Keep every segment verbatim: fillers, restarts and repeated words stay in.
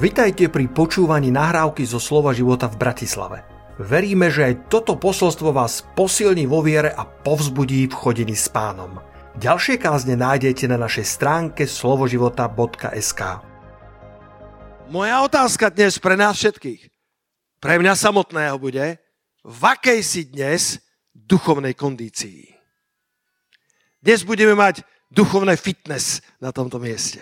Vitajte pri počúvaní nahrávky zo Slova života v Bratislave. Veríme, že aj toto posolstvo vás posilní vo viere a povzbudí v chodení s Pánom. Ďalšie kázne nájdete na našej stránke slovoživota bodka es ká. Moja otázka dnes pre nás všetkých, pre mňa samotného bude, v akej si dnes duchovnej kondícii? Dnes budeme mať duchovný fitness na tomto mieste.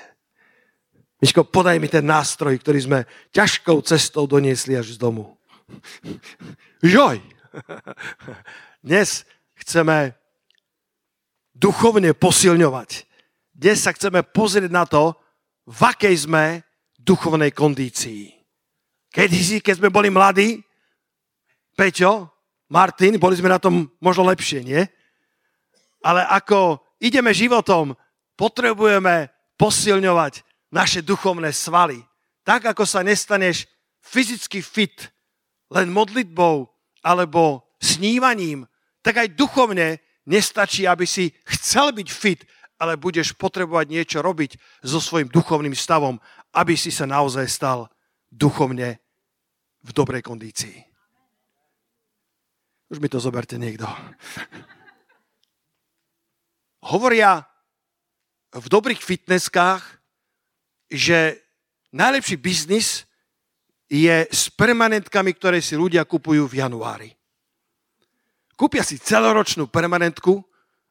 Miško, podaj mi ten nástroj, ktorý sme ťažkou cestou doniesli až z domu. Žoj! Dnes chceme duchovne posilňovať. Dnes sa chceme pozrieť na to, v akej sme duchovnej kondícii. Kedysi, keď sme boli mladí, Peťo, Martin, boli sme na tom možno lepšie, nie? Ale ako ideme životom, potrebujeme posilňovať naše duchovné svaly. Tak, ako sa nestaneš fyzicky fit len modlitbou alebo snívaním, tak aj duchovne nestačí, aby si chcel byť fit, ale budeš potrebovať niečo robiť so svojím duchovným stavom, aby si sa naozaj stal duchovne v dobrej kondícii. Už mi to zoberte niekto. Hovoria v dobrých fitnesskách, že najlepší biznis je s permanentkami, ktoré si ľudia kupujú v januári. Kúpia si celoročnú permanentku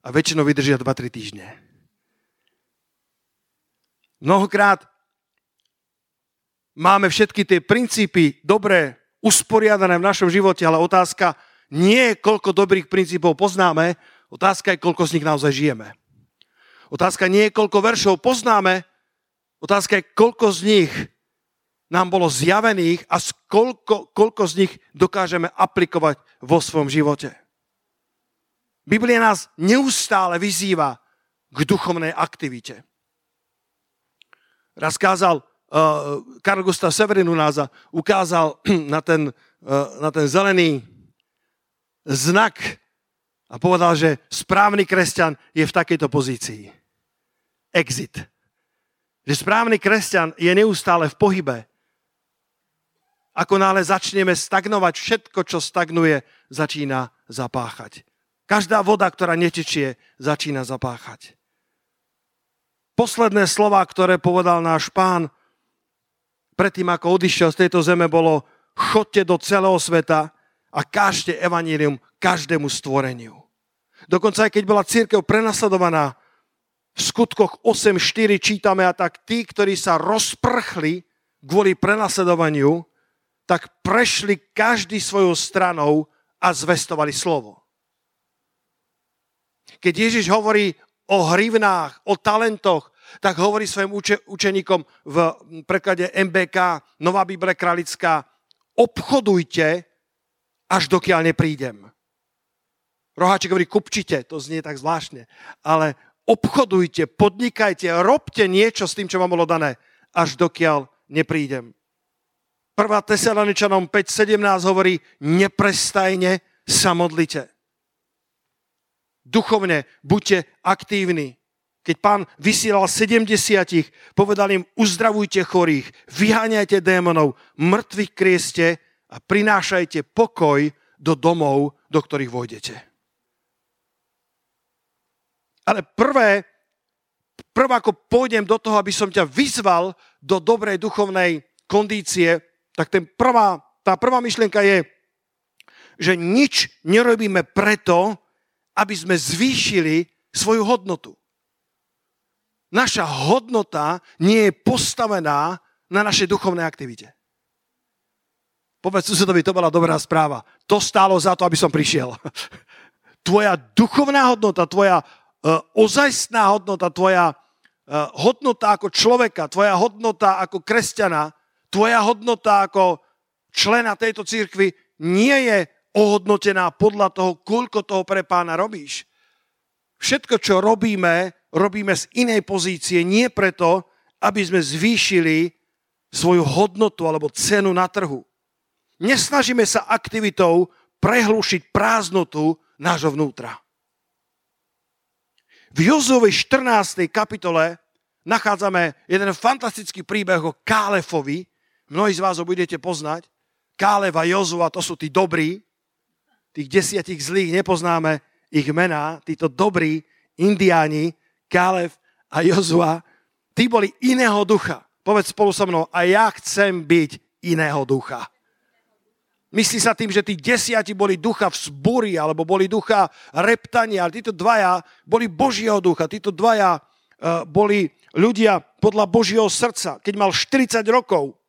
a väčšinou vydržia dva tri týždne. Mnohokrát máme všetky tie princípy dobre usporiadané v našom živote, ale otázka nie je, koľko dobrých princípov poznáme, otázka je, koľko z nich naozaj žijeme. Otázka nie je, koľko veršov poznáme, otázka je, koľko z nich nám bolo zjavených a koľko, koľko z nich dokážeme aplikovať vo svojom živote. Biblia nás neustále vyzýva k duchovnej aktivite. Raz kázal uh, Karl Gustav Severin u nás a ukázal na ten, uh, na ten zelený znak a povedal, že správny kresťan je v takejto pozícii. Exit. Že správny kresťan je neustále v pohybe. Ako náhle začneme stagnovať, všetko, čo stagnuje, začína zapáchať. Každá voda, ktorá netečie, začína zapáchať. Posledné slova, ktoré povedal náš Pán, predtým ako odišiel z tejto zeme, bolo: chodte do celého sveta a kážte evanjelium každému stvoreniu. Dokonca aj keď bola cirkev prenasledovaná, v skutkoch osem štyri čítame: a tak tí, ktorí sa rozprchli kvôli prenasledovaniu, tak prešli každý svojou stranou a zvestovali slovo. Keď Ježiš hovorí o hrivnách, o talentoch, tak hovorí svojim učeníkom v preklade em bé ká Nová Bible Kralická: obchodujte, až dokiaľ neprídem. Roháček hovorí kupčite, to znie tak zvláštne, ale obchodujte, podnikajte, robte niečo s tým, čo vám bolo dané, až dokiaľ neprídem. Prvá Tesaloničanom päť sedemnásť hovorí: neprestajne sa modlite. Duchovne buďte aktívni. Keď Pán vysielal sedemdesiat, povedal im: uzdravujte chorých, vyháňajte démonov, mŕtvych krieste a prinášajte pokoj do domov, do ktorých vojdete. Ale prvé, prvé ako pôjdem do toho, aby som ťa vyzval do dobrej duchovnej kondície, tak ten prvá, tá prvá myšlienka je, že nič nerobíme preto, aby sme zvýšili svoju hodnotu. Naša hodnota nie je postavená na našej duchovnej aktivite. Povedz susedovi: to bola dobrá správa. To stálo za to, aby som prišiel. Tvoja duchovná hodnota, tvoja ozajstná hodnota, tvoja hodnota ako človeka, tvoja hodnota ako kresťana, tvoja hodnota ako člena tejto cirkvi nie je ohodnotená podľa toho, koľko toho pre Pána robíš. Všetko, čo robíme, robíme z inej pozície, nie preto, aby sme zvýšili svoju hodnotu alebo cenu na trhu. Nesnažíme sa aktivitou prehlušiť prázdnotu nášho vnútra. V Jozovej štrnástej kapitole nachádzame jeden fantastický príbeh o Kálefovi, Mnohí z vás ho budete poznať. Kálev a Jozua, to sú tí dobrí. Tých desiatich zlých nepoznáme ich mená. Títo dobrí indiáni, Kálev a Jozua, tí boli iného ducha. Povedz spolu so mnou, a ja chcem byť iného ducha. Myslí sa tým, že tí desiati boli ducha vzbúry, alebo boli ducha reptania, ale títo dvaja boli Božieho ducha, títo dvaja uh, boli ľudia podľa Božieho srdca. Keď mal štyridsať rokov,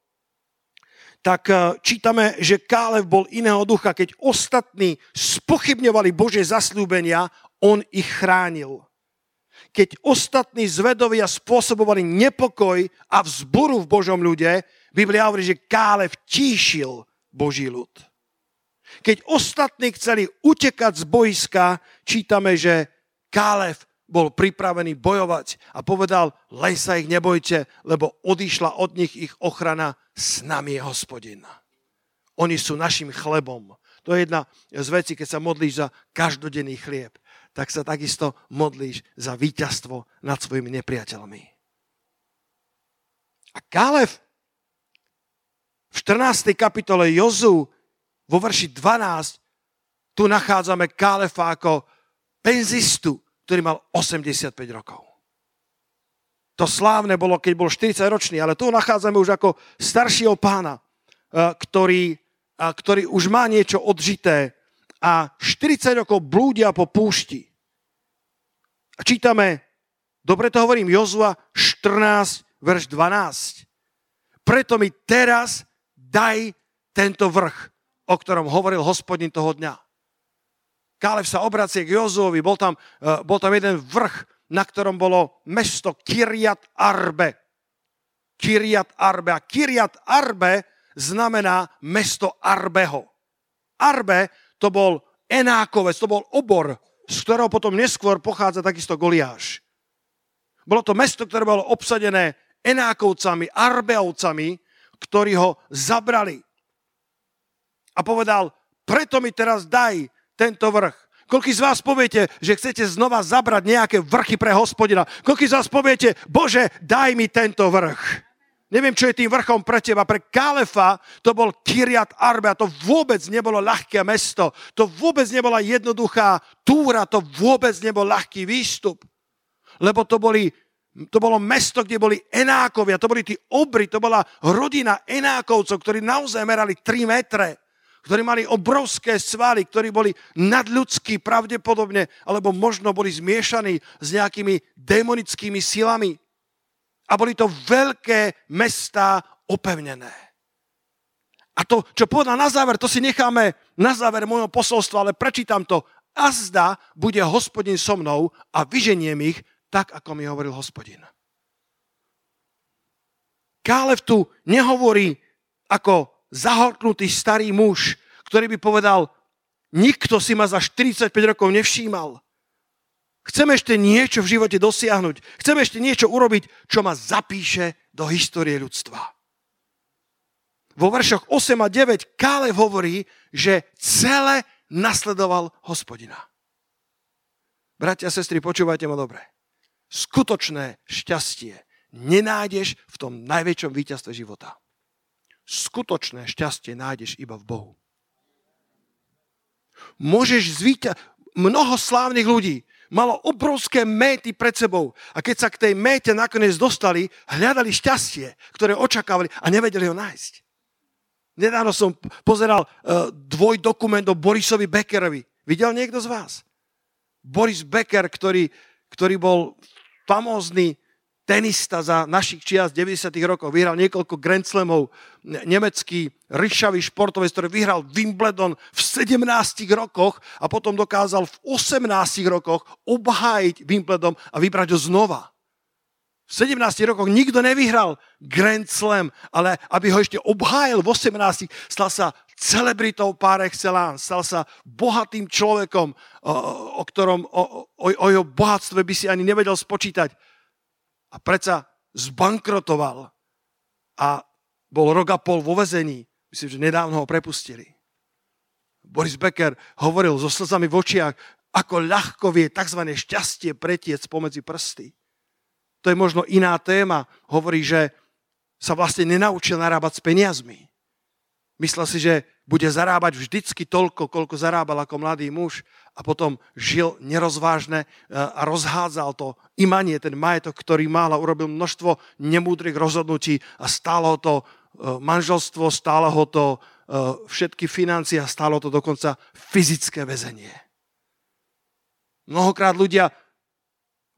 tak uh, čítame, že Kálev bol iného ducha. Keď ostatní spochybňovali Božie zasľúbenia, on ich chránil. Keď ostatní zvedovia spôsobovali nepokoj a vzburu v Božom ľude, Biblia hovorí, že Kálev tíšil Boží ľud. Keď ostatní chceli utekať z boiska, čítame, že Kálev bol pripravený bojovať a povedal, len sa ich nebojte, lebo odišla od nich ich ochrana, s nami je Hospodin. Oni sú našim chlebom. To je jedna z vecí, keď sa modlíš za každodenný chlieb, tak sa takisto modlíš za víťazstvo nad svojimi nepriateľmi. A Kálev v štrnástej kapitole Jozu vo verši dvanásť tu nachádzame Kálefa ako penzistu, ktorý mal osemdesiatpäť rokov. To slávne bolo, keď bol štyridsaťročný, ale tu nachádzame už ako staršieho pána, ktorý, ktorý už má niečo odžité a štyridsať rokov blúdia po púšti. A čítame, dobre to hovorím, Jozua štrnásť, verš dvanásť. Preto mi teraz daj tento vrch, o ktorom hovoril Hospodin toho dňa. Kálev sa obracie k Jozuovi, bol tam, bol tam jeden vrch, na ktorom bolo mesto Kirjat-Arbe. Kirjat-Arbe. A Kirjat-Arbe znamená mesto Arbeho. Arbe to bol enákovec, to bol obor, z ktorého potom neskôr pochádza takisto Goliáš. Bolo to mesto, ktoré bolo obsadené enákovcami, arbeovcami, ktorí ho zabrali. A povedal, preto mi teraz daj tento vrch. Koľký z vás poviete, že chcete znova zabrať nejaké vrchy pre Hospodina? Koľký z vás poviete, Bože, daj mi tento vrch? Neviem, čo je tým vrchom pre teba. Pre Kálefa to bol Kirjat Arba. To vôbec nebolo ľahké mesto. To vôbec nebola jednoduchá túra. To vôbec nebol ľahký výstup. Lebo to boli To bolo mesto, kde boli enákovia, to boli tí obry, to bola rodina enákovcov, ktorí naozaj merali tri metre, ktorí mali obrovské svaly, ktorí boli nadľudskí pravdepodobne, alebo možno boli zmiešaní s nejakými démonickými silami. A boli to veľké mestá opevnené. A to, čo povedal na záver, to si necháme na záver môjho posolstva, ale prečítam to. Azda bude Hospodin so mnou a vyženiem ich, tak, ako mi hovoril Hospodin. Kálev tu nehovorí ako zahorknutý starý muž, ktorý by povedal, nikto si ma za štyridsaťpäť rokov nevšímal. Chcem ešte niečo v živote dosiahnuť. Chcem ešte niečo urobiť, čo ma zapíše do histórie ľudstva. Vo veršoch osem a deväť Kálev hovorí, že celé nasledoval Hospodina. Bratia a sestry, počúvajte ma dobre. Skutočné šťastie nenájdeš v tom najväčšom víťazstve života. Skutočné šťastie nájdeš iba v Bohu. Môžeš zvýťa... Mnoho slávnych ľudí malo obrovské méty pred sebou a keď sa k tej méte nakoniec dostali, hľadali šťastie, ktoré očakávali a nevedeli ho nájsť. Nedávno som pozeral dvojdokument o Borisovi Beckerovi. Videl niekto z vás? Boris Becker, ktorý ktorý bol famózny tenista za našich čias deväťdesiatych rokov. Vyhral niekoľko Grand Slamov. Nemecký ryšavý športovec, ktorý vyhral Wimbledon v sedemnástich rokoch a potom dokázal v osemnástich rokoch obhájiť Wimbledon a vybrať ho znova. V sedemnástich rokoch nikto nevyhral Grand Slam, ale aby ho ešte obhájil v osemnástich, stal sa celebritou par excellence, stal sa bohatým človekom, o, o ktorom, o, o, o jeho bohatstve by si ani nevedel spočítať. A predsa zbankrotoval a bol rok a pol vo väzení. Myslím, že nedávno ho prepustili. Boris Becker hovoril so slzami v očiach, ako ľahko vie tzv. Šťastie pretiec pomedzi prsty. To je možno iná téma. Hovorí, že sa vlastne nenaučil narábať s peniazmi. Myslel si, že bude zarábať vždycky toľko, koľko zarábal ako mladý muž a potom žil nerozvážne a rozhádzal to imanie, ten majetok, ktorý mal a urobil množstvo nemúdrych rozhodnutí a stálo to manželstvo, stálo ho to všetky financie a stálo to dokonca fyzické väzenie. Mnohokrát ľudia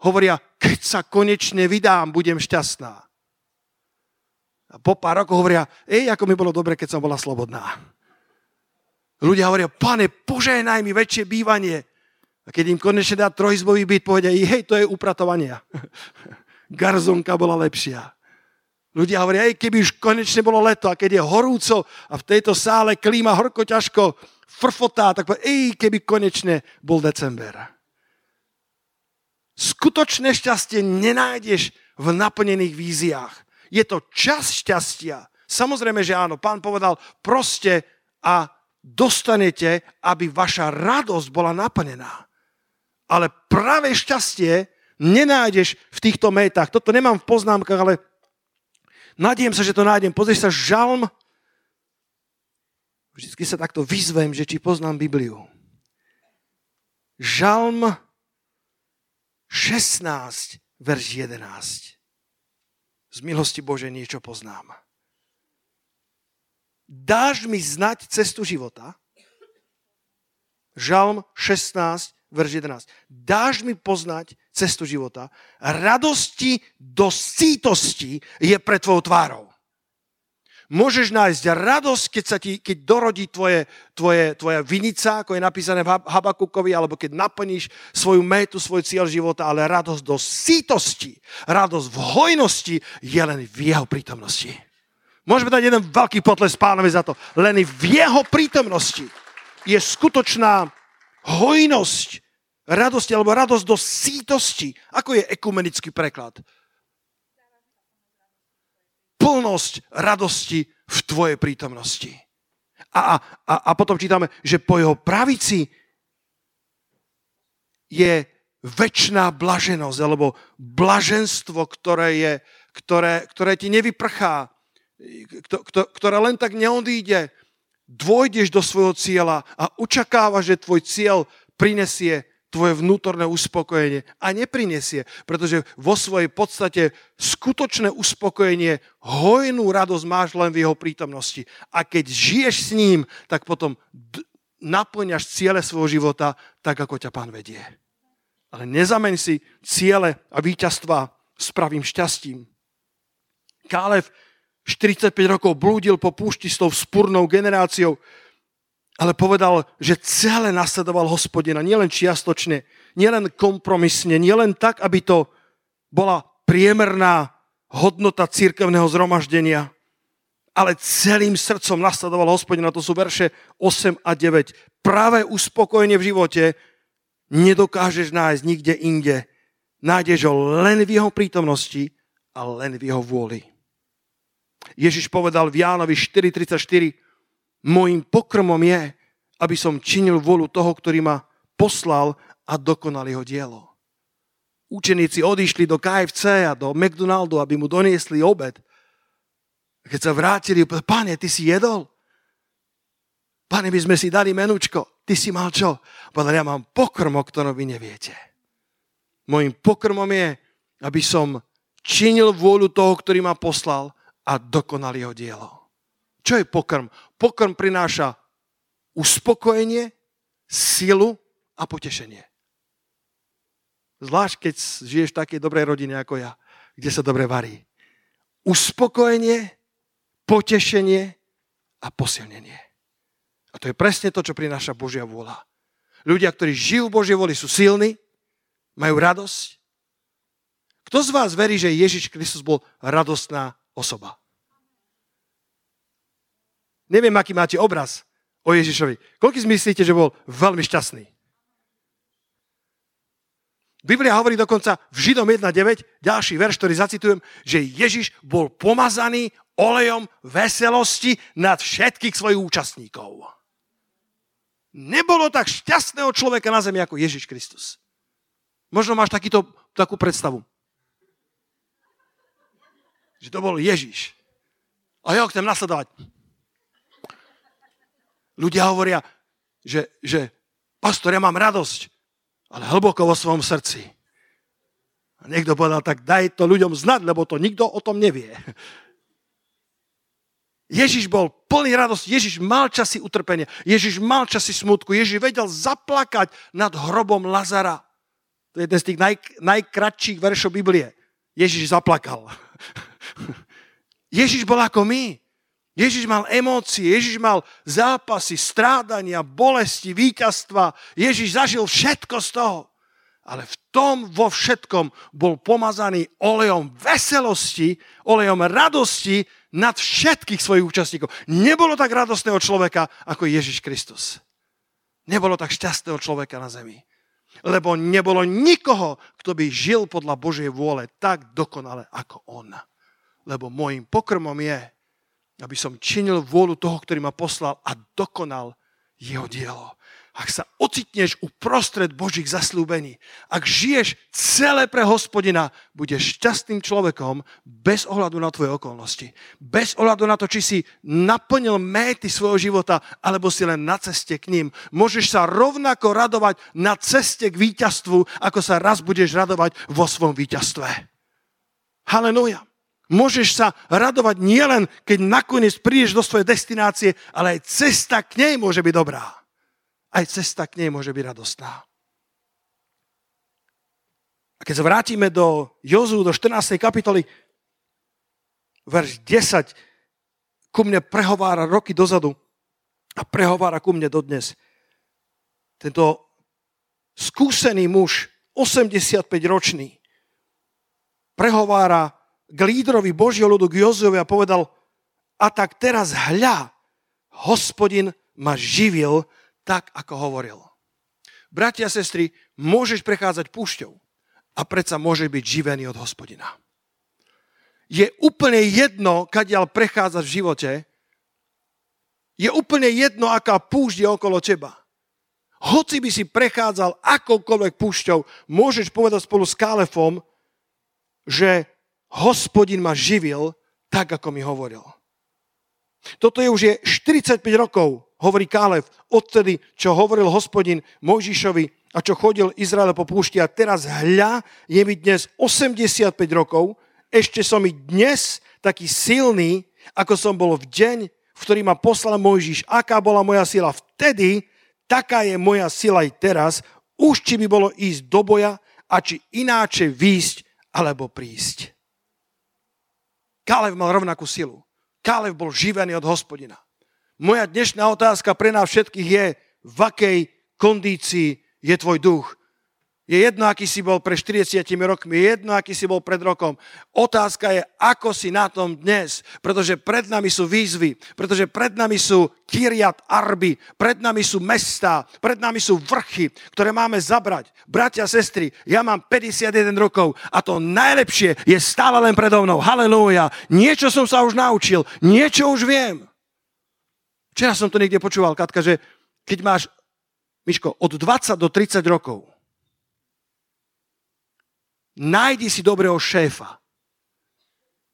hovoria, keď sa konečne vydám, budem šťastná. A po pár rokov hovoria, ej, ako mi bolo dobre, keď som bola slobodná. Ľudia hovoria, pane, požehnaj mi väčšie bývanie. A keď im konečne dá trojizbový byt, povedia, hej, to je upratovania. Garzonka bola lepšia. Ľudia hovoria, hej, keby už konečne bolo leto a keď je horúco a v tejto sále klíma horko ťažko frfotá, tak povedia, ej, keby konečne bol december. Skutočné šťastie nenájdeš v naplnených víziách. Je to čas šťastia. Samozrejme, že áno, pán povedal proste a dostanete, aby vaša radosť bola naplnená. Ale práve šťastie nenájdeš v týchto métach. Toto nemám v poznámkach, ale nadiem sa, že to nájdem. Pozrieš sa, Žalm. Vždycky sa takto vyzvem, že či poznám Bibliu. Žalm šestnásť, verš jedenásť. Z milosti Božej niečo poznám. Dáš mi znať cestu života? Žalm šestnásť, verš jedenásť. Dáš mi poznať cestu života? Radosti do sítosti je pred tvojou tvárou. Môžeš nájsť radosť, keď sa ti, keď dorodí tvoje, tvoje, tvoja vinica, ako je napísané v Habakukovi, alebo keď naplníš svoju métu, svoj cieľ života, ale radosť do sítosti, radosť v hojnosti je len v jeho prítomnosti. Môžeme dať jeden veľký potles pánovi za to. Len v jeho prítomnosti je skutočná hojnosť radosti alebo radosť do sítosti. Ako je ekumenický preklad? Plnosť radosti v tvojej prítomnosti. A, a, a potom čítame, že po jeho pravici je večná blaženosť alebo blaženstvo, ktoré, je, ktoré, ktoré ti nevyprchá, ktoré len tak neodíde, dôjdeš do svojho cieľa a očakávaš, že tvoj cieľ prinesie tvoje vnútorné uspokojenie. A neprinesie, pretože vo svojej podstate skutočné uspokojenie, hojnú radosť máš len v jeho prítomnosti. A keď žiješ s ním, tak potom d- naplňaš ciele svojho života tak, ako ťa pán vedie. Ale nezameň si ciele a víťazstva s pravým šťastím. Kálev štyridsaťpäť rokov blúdil po púšti s tou vzpúrnou generáciou, ale povedal, že celé nasledoval Hospodina, nielen čiastočne, nielen kompromisne, nielen tak, aby to bola priemerná hodnota cirkevného zhromaždenia, ale celým srdcom nasledoval Hospodina. To sú verše osem a deväť. Práve uspokojenie v živote nedokážeš nájsť nikde inde. Nájdeš ho len v jeho prítomnosti a len v jeho vôli. Ježiš povedal v Jánovi štyri tridsaťštyri, mojím pokrmom je, aby som činil vôľu toho, ktorý ma poslal a dokonal jeho dielo. Učeníci odišli do ká ef cé a do McDonaldu, aby mu doniesli obed. Keď sa vrátili, páne, ty si jedol? Páne, my sme si dali menučko. Ty si mal čo? Povedal, ja mám pokrm, o ktorom vy neviete. Mojím pokrmom je, aby som činil vôľu toho, ktorý ma poslal a dokonal jeho dielo. Čo je pokrm? Pokrm prináša uspokojenie, silu a potešenie. Zvlášť, keď žiješ v takej dobrej rodine ako ja, kde sa dobre varí. Uspokojenie, potešenie a posilnenie. A to je presne to, čo prináša Božia vôľa. Ľudia, ktorí žijú v Božej vôli, sú silní, majú radosť. Kto z vás verí, že Ježiš Kristus bol radostná osoba? Neviem, aký máte obraz o Ježišovi. Koľko si myslíte, že bol veľmi šťastný? Biblia hovorí dokonca v Židom jedna deväť, ďalší verš, ktorý zacitujem, že Ježiš bol pomazaný olejom veselosti nad všetkých svojich účastníkov. Nebolo tak šťastného človeka na zemi ako Ježiš Kristus. Možno máš takýto, takú predstavu. Že to bol Ježiš. A ja ho chcem nasledovať. Ľudia hovoria, že, že pastor, ja mám radosť, ale hlboko vo svojom srdci. A niekto povedal, tak daj to ľuďom znať, lebo to nikto o tom nevie. Ježiš bol plný radosti, Ježiš mal časy utrpenia, Ježiš mal časy smutku, Ježiš vedel zaplakať nad hrobom Lazara. To je jeden z tých naj, najkratších veršov Biblie. Ježiš zaplakal. Ježiš bol ako my. Ježiš mal emócie, Ježiš mal zápasy, strádania, bolesti, víťazstva. Ježiš zažil všetko z toho. Ale v tom vo všetkom bol pomazaný olejom veselosti, olejom radosti nad všetkých svojich účastníkov. Nebolo tak radostného človeka ako Ježiš Kristus. Nebolo tak šťastného človeka na zemi. Lebo nebolo nikoho, kto by žil podľa Božej vôle tak dokonale ako on. Lebo môjim pokrmom je, aby som činil vôľu toho, ktorý ma poslal a dokonal jeho dielo. Ak sa ocitneš uprostred Božích zasľúbení, ak žiješ celé pre Hospodina, budeš šťastným človekom bez ohľadu na tvoje okolnosti. Bez ohľadu na to, či si naplnil méty svojho života, alebo si len na ceste k ním. Môžeš sa rovnako radovať na ceste k víťazstvu, ako sa raz budeš radovať vo svojom víťazstve. Halelúja. Môžeš sa radovať nielen, keď nakoniec prídeš do svojej destinácie, ale aj cesta k nej môže byť dobrá. Aj cesta k nej môže byť radostná. A keď sa vrátime do Jozú, do štrnástej kapitoly, verš desať, ku mne prehovára roky dozadu a prehovára ku mne dodnes. Tento skúsený muž, osemdesiatpäťročný, prehovára k lídrovi Božieho ľudu, k Jozuovi a povedal, a tak teraz hľa, Hospodin ma živil, tak, ako hovoril. Bratia a sestry, môžeš prechádzať púšťou a predsa môžeš byť živený od Hospodina. Je úplne jedno, kadiaľ prechádzaš v živote, je úplne jedno, aká púšť je okolo teba. Hoci by si prechádzal akoukoľvek púšťou, môžeš povedať spolu s Kálefom, že Hospodin ma živil tak, ako mi hovoril. Toto je už je štyridsaťpäť rokov, hovorí Kálev, odtedy, čo hovoril Hospodin Mojžišovi a čo chodil Izrael po púšti. A teraz hľa, je mi dnes osemdesiatpäť rokov, ešte som i dnes taký silný, ako som bol v deň, v ktorý ma poslal Mojžiš. Aká bola moja sila vtedy, taká je moja sila i teraz, už či by bolo ísť do boja a či ináče výjsť alebo prísť. Kálev mal rovnakú silu. Kálev bol živený od Hospodina. Moja dnešná otázka pre nás všetkých je, v akej kondícii je tvoj duch. Je jedno, aký si bol pred štyridsiatimi rokmi, je jedno, aký si bol pred rokom. Otázka je, ako si na tom dnes, pretože pred nami sú výzvy, pretože pred nami sú Kirjat-Arby, pred nami sú mestá, pred nami sú vrchy, ktoré máme zabrať. Bratia, sestry, ja mám päťdesiatjeden rokov a to najlepšie je stále len predo mnou. Halelúja. Niečo som sa už naučil, niečo už viem. Včera som to niekde počúval, Katka, že keď máš, Miško, od dvadsať do tridsať rokov, nájdi si dobrého šéfa.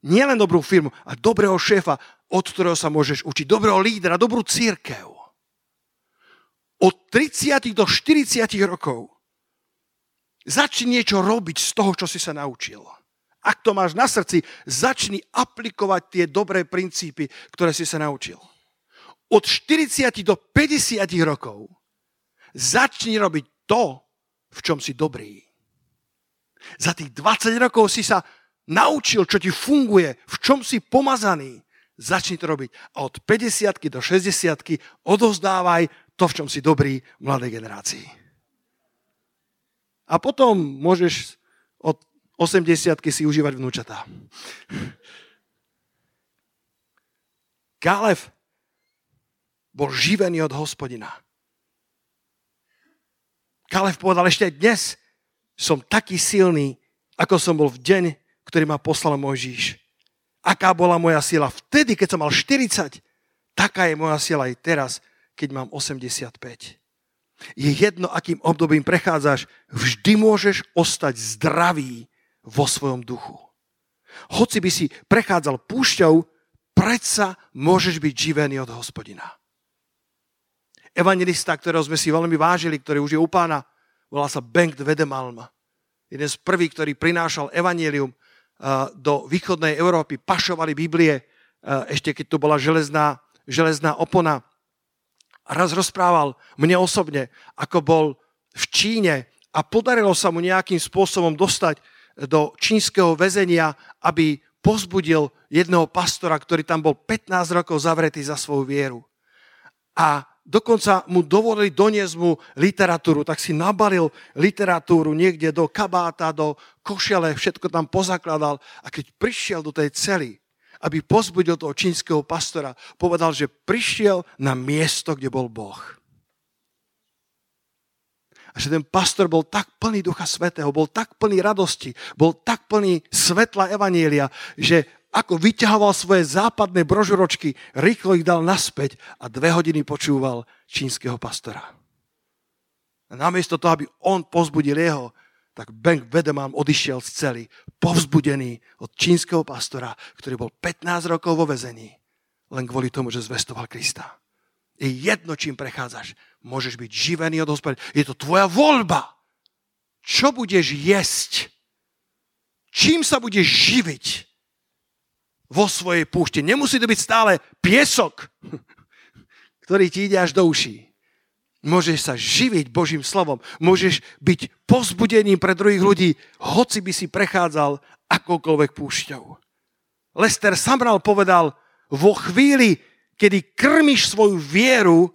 Nie len dobrú firmu, ale dobrého šéfa, od ktorého sa môžeš učiť. Dobrého lídra, dobrú cirkev. Od tridsať do štyridsať rokov začni niečo robiť z toho, čo si sa naučil. Ak to máš na srdci, začni aplikovať tie dobré princípy, ktoré si sa naučil. Od štyridsať do päťdesiat rokov začni robiť to, v čom si dobrý. Za tých dvadsať rokov si sa naučil, čo ti funguje, v čom si pomazaný. Začni to robiť. A od päťdesiatky do šesťdesiatky odovzdávaj to, v čom si dobrý mladej generácii. A potom môžeš od osemdesiatky si užívať vnúčatá. Kálev bol živený od Hospodina. Kálev povedal, ešte dnes som taký silný, ako som bol v deň, ktorý ma poslal Mojžiš. Aká bola moja sila vtedy, keď som mal štyridsať, taká je moja sila aj teraz, keď mám osemdesiatpäť. Je jedno, akým obdobím prechádzaš, vždy môžeš ostať zdravý vo svojom duchu. Hoci by si prechádzal púšťou, predsa môžeš byť živený od Hospodina. Evangelista, ktorého sme si veľmi vážili, ktorý už je u pána, volá sa Bang Vedom Alma. Jeden z prvých, ktorý prinášal evangelium do východnej Európy, pašovali Biblie, ešte keď tu bola železná, železná opona. A raz rozprával mne osobne, ako bol v Číne a podarilo sa mu nejakým spôsobom dostať do čínskeho väzenia, aby pozbudil jedného pastora, ktorý tam bol pätnásť rokov zavretý za svoju vieru. A dokonca mu dovolili doniesť mu literatúru, tak si nabalil literatúru niekde do kabáta, do košele, všetko tam pozakladal a keď prišiel do tej cely, aby pozbudil toho čínskeho pastora, povedal, že prišiel na miesto, kde bol Boh. A že ten pastor bol tak plný Ducha Svätého, bol tak plný radosti, bol tak plný svetla evanjelia, že ako vyťahoval svoje západné brožuročky, rýchlo ich dal naspäť a dve hodiny počúval čínskeho pastora. A namiesto toho, aby on pozbudil jeho, tak Bang Vedemám odišiel z cely, povzbudený od čínskeho pastora, ktorý bol pätnásť rokov vo väzení, len kvôli tomu, že zvestoval Krista. Je jedno, čím prechádzaš. Môžeš byť živený od Hospodina. Je to tvoja voľba. Čo budeš jesť? Čím sa budeš živiť vo svojej púšti? Nemusí to byť stále piesok, ktorý ti ide až do uší. Môžeš sa živiť Božím slovom. Môžeš byť povzbudením pre druhých ľudí, hoci by si prechádzal akoukoľvek púšťou. Lester Samral povedal, vo chvíli, kedy krmiš svoju vieru,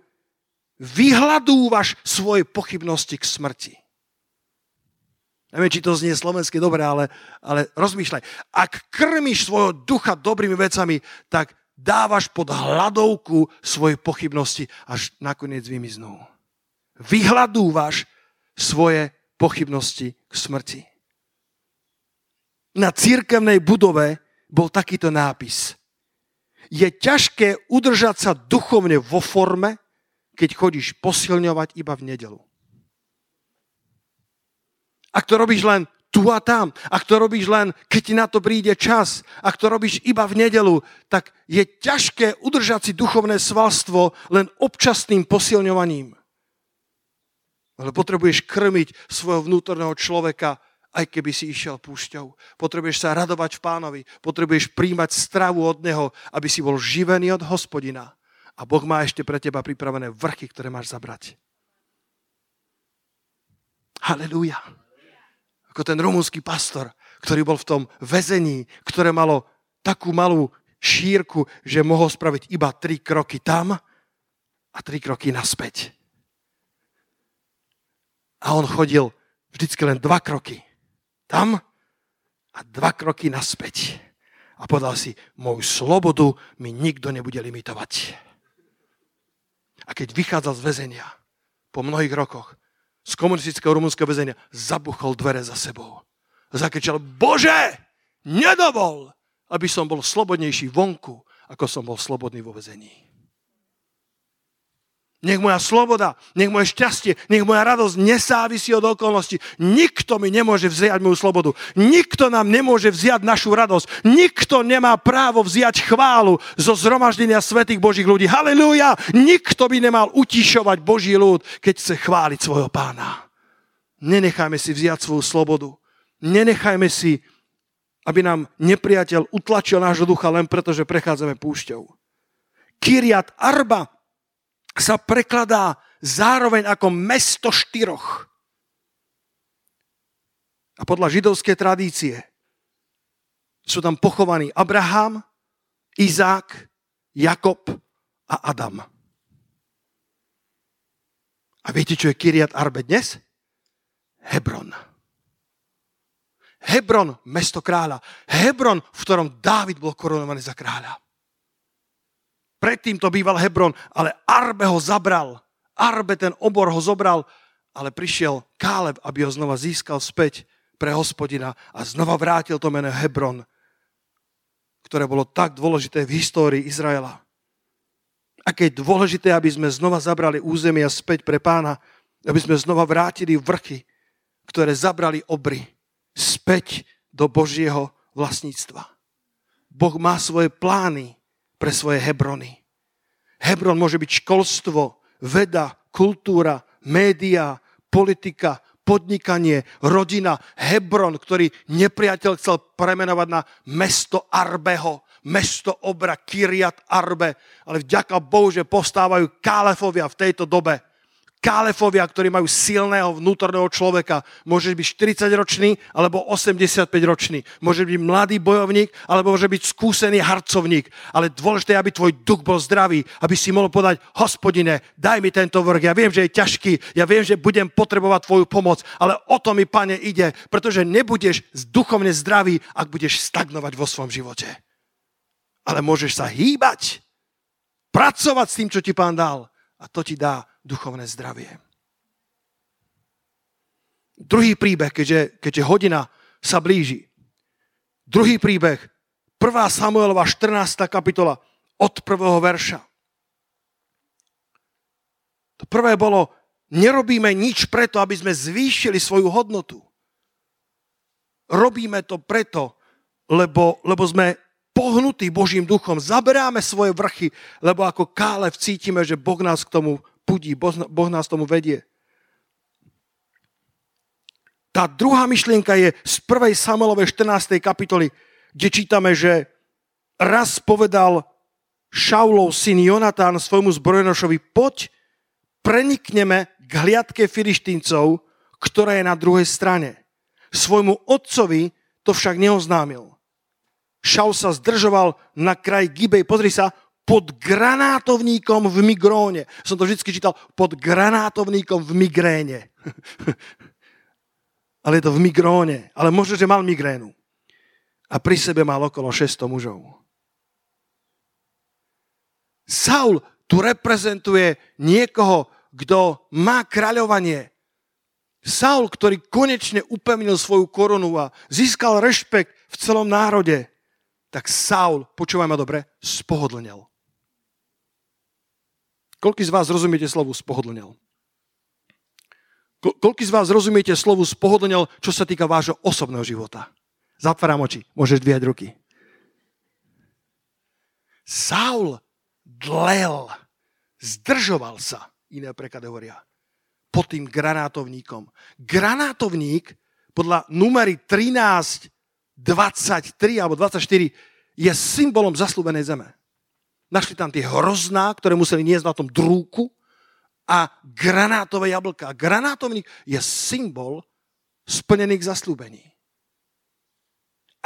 vyhľadúvaš svoje pochybnosti k smrti. Neviem, či to znie slovenské dobre, ale, ale rozmýšľaj. Ak krmiš svojho ducha dobrými vecami, tak dávaš pod hladovku svoje pochybnosti, až nakoniec vymiznú. Vyhľadúvaš svoje pochybnosti k smrti. Na cirkevnej budove bol takýto nápis. Je ťažké udržať sa duchovne vo forme, keď chodíš posilňovať iba v nedeľu. Ak to robíš len tu a tam, ak to robíš len, keď ti na to príde čas, ak to robíš iba v nedeľu, tak je ťažké udržať si duchovné svalstvo len občasným posilňovaním. Ale potrebuješ krmiť svojho vnútorného človeka, aj keby si išiel púšťou. Potrebuješ sa radovať v pánovi, potrebuješ príjmať stravu od neho, aby si bol živený od hospodina. A Boh má ešte pre teba pripravené vrchy, ktoré máš zabrať. Halelúja. Ako ten rumunský pastor, ktorý bol v tom väzení, ktoré malo takú malú šírku, že mohol spraviť iba tri kroky tam a tri kroky naspäť. A on chodil vždycky len dva kroky tam a dva kroky naspäť. A povedal si, moju slobodu mi nikto nebude limitovať. A keď vychádzal z väzenia, po mnohých rokoch, z komunistického rumunského väzenia, zabuchol dvere za sebou. Zakričal, Bože, nedovol, aby som bol slobodnejší vonku, ako som bol slobodný vo väzení. Nech moja sloboda, nech moje šťastie, nech moja radosť nesávisí od okolností. Nikto mi nemôže vziať moju slobodu. Nikto nám nemôže vziať našu radosť. Nikto nemá právo vziať chválu zo zhromaždenia svätých Božích ľudí. Halelúja! Nikto by nemal utišovať Boží ľud, keď chce chváliť svojho pána. Nenechajme si vziať svoju slobodu. Nenechajme si, aby nám nepriateľ utlačil nášho ducha len preto, že prechádzame púšťou. Kirjat-Arba sa prekladá zároveň ako mesto štyroch. A podľa židovskej tradície sú tam pochovaní Abraham, Izák, Jakob a Adam. A viete, čo je Kirjat Arbe dnes? Hebron. Hebron, mesto kráľa. Hebron, v ktorom Dávid bol korunovaný za kráľa. Predtým to býval Hebron, ale Arbe ho zabral. Arbe, ten obor, ho zobral, ale prišiel Kálev, aby ho znova získal späť pre hospodina a znova vrátil to meno Hebron, ktoré bolo tak dôležité v histórii Izraela. Aké je dôležité, aby sme znova zabrali územia späť pre pána, aby sme znova vrátili vrchy, ktoré zabrali obry späť do Božieho vlastníctva. Boh má svoje plány pre svoje Hebrony. Hebron môže byť školstvo, veda, kultúra, médiá, politika, podnikanie, rodina. Hebron, ktorý nepriateľ chcel premenovať na mesto Arbeho, mesto obra Kirjat-Arbe. Ale vďaka Bohu, že postávajú Kálefovia v tejto dobe. Kálefovia, ktorí majú silného vnútorného človeka. Môžeš byť štyridsaťročný alebo osemdesiatpäťročný. Môžeš byť mladý bojovník alebo môže byť skúsený harcovník. Ale dôležité je, aby tvoj duch bol zdravý, aby si mohol povedať: Hospodine, daj mi tento vrch. Ja viem, že je ťažký, ja viem, že budem potrebovať tvoju pomoc, ale o to mi, Pane, ide, pretože nebudeš duchovne zdravý, ak budeš stagnovať vo svojom živote. Ale môžeš sa hýbať, pracovať s tým, čo ti Pán dal. A to ti dá duchovné zdravie. Druhý príbeh, keďže, keďže hodina sa blíži. Druhý príbeh, prvá Samuelova štrnásta kapitola od prvého verša. To prvé bolo: nerobíme nič preto, aby sme zvýšili svoju hodnotu. Robíme to preto, lebo, lebo sme pohnutí Božím duchom. Zaberáme svoje vrchy, lebo ako Kálev cítime, že Boh nás k tomu pudí, Boh nás tomu vedie. Tá druhá myšlienka je z prvej Samuelovej štrnástej kapitoly, kde čítame, že raz povedal Šaulov syn Jonatán svojmu zbrojnošovi: poď, prenikneme k hliadke Filištíncov, ktorá je na druhej strane. Svojmu otcovi to však neoznámil. Šaul sa zdržoval na kraji Gíbej. Pozri sa, pod granátovníkom v migróne. Som to vždy čítal, pod granátovníkom v migréne. Ale je to v migróne. Ale možno, že mal migrénu. A pri sebe mal okolo šesťsto mužov. Saul tu reprezentuje niekoho, kto má kráľovanie. Saul, ktorý konečne upevnil svoju korunu a získal rešpekt v celom národe. Tak Saul, počúvaj ma dobre, spohodlnel. Koľký z vás rozumiete slovu spohodlnel? Ko- koľký z vás rozumiete slovu spohodlnel, čo sa týka vášho osobného života? Zatváram oči, môžeš dvíhať ruky. Saul dlel, zdržoval sa, iné preklady hovoria, pod tým granátovníkom. Granátovník podľa Numeri trinásť dvadsaťtri alebo dvadsaťštyri je symbolom zasľúbenej zeme. Našli tam tie hrozná, ktoré museli niesť na tom drúku, a granátové jablka. Granátovník je symbol splnených zasľúbení.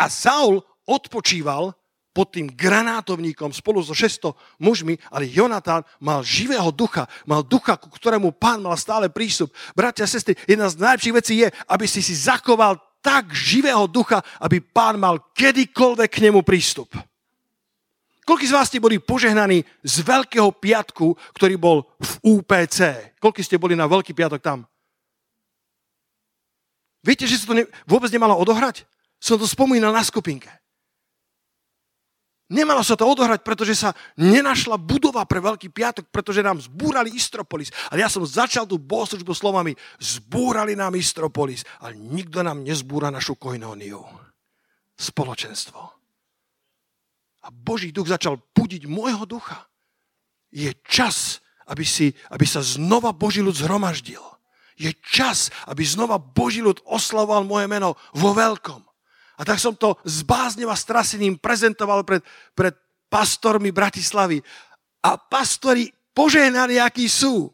A Saul odpočíval pod tým granátovníkom spolu so šesťsto mužmi, ale Jonatán mal živého ducha, mal ducha, ku ktorému Pán mal stále prístup. Bratia a sestry, jedna z najlepších vecí je, aby si si zachoval tak živého ducha, aby Pán mal kedykoľvek k nemu prístup. Koľký z vás ste boli požehnaní z Veľkého piatku, ktorý bol v U P C? Koľký ste boli na Veľký piatok tam? Viete, že sa to ne, vôbec nemalo odohrať? Som to spomínal na skupinke. Nemalo sa to odohrať, pretože sa nenašla budova pre Veľký piatok, pretože nám zbúrali Istropolis. Ale ja som začal tú bohoslužbu slovami: zbúrali nám Istropolis, ale nikto nám nezbúra našu koinóniu. Spoločenstvo. A Boží duch začal budiť môjho ducha. Je čas, aby, si, aby sa znova Boží ľud zhromaždil. Je čas, aby znova Boží ľud oslavoval moje meno vo veľkom. A tak som to s bázňou a strasením prezentoval pred, pred pastormi Bratislavy. A pastori požehnali, akí sú.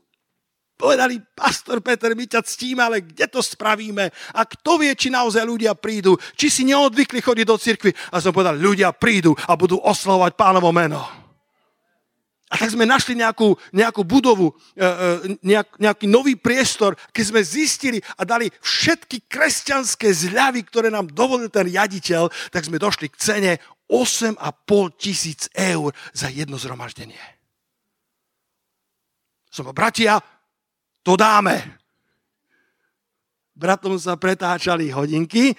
Povedali: pastor Peter, my ťa ctíme, ale kde to spravíme? A kto vie, či naozaj ľudia prídu? Či si neodvykli chodiť do cirkvi? A som povedal: ľudia prídu a budú oslavovať Pánovo meno. A tak sme našli nejakú, nejakú budovu, nejak, nejaký nový priestor, keď sme zistili a dali všetky kresťanské zľavy, ktoré nám dovolil ten riaditeľ, tak sme došli k cene osem a pol tisíc eur za jedno zhromaždenie. Som: bratia, to dáme. Bratom sa pretáčali hodinky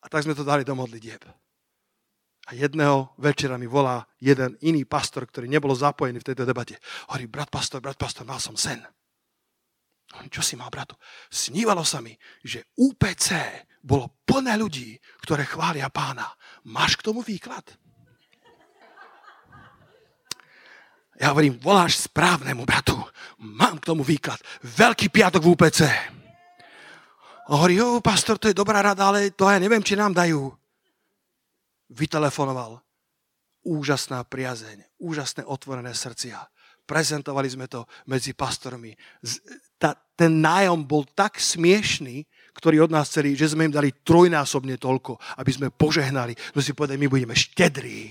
a tak sme to dali do modlitieb. A jedného večera mi volá jeden iný pastor, ktorý nebol zapojený v tejto debate. Hovorí: brat pastor, brat pastor, mal som sen. Hovorí: čo si mal, bratu? Snívalo sa mi, že U P C bolo plné ľudí, ktoré chvália Pána. Máš k tomu výklad? Ja hovorím, voláš správnemu bratu. Mám k tomu výklad. Veľký piatok v U P C. A hovorí, jo, pastor, to je dobrá rada, ale to aj neviem, či nám dajú. Vytelefonoval. Úžasná priazeň, úžasné otvorené srdcia. Prezentovali sme to medzi pastormi. Ta, ten nájom bol tak smiešný, ktorý od nás celý, že sme im dali trojnásobne toľko, aby sme požehnali. No si povedali, my budeme štedrí.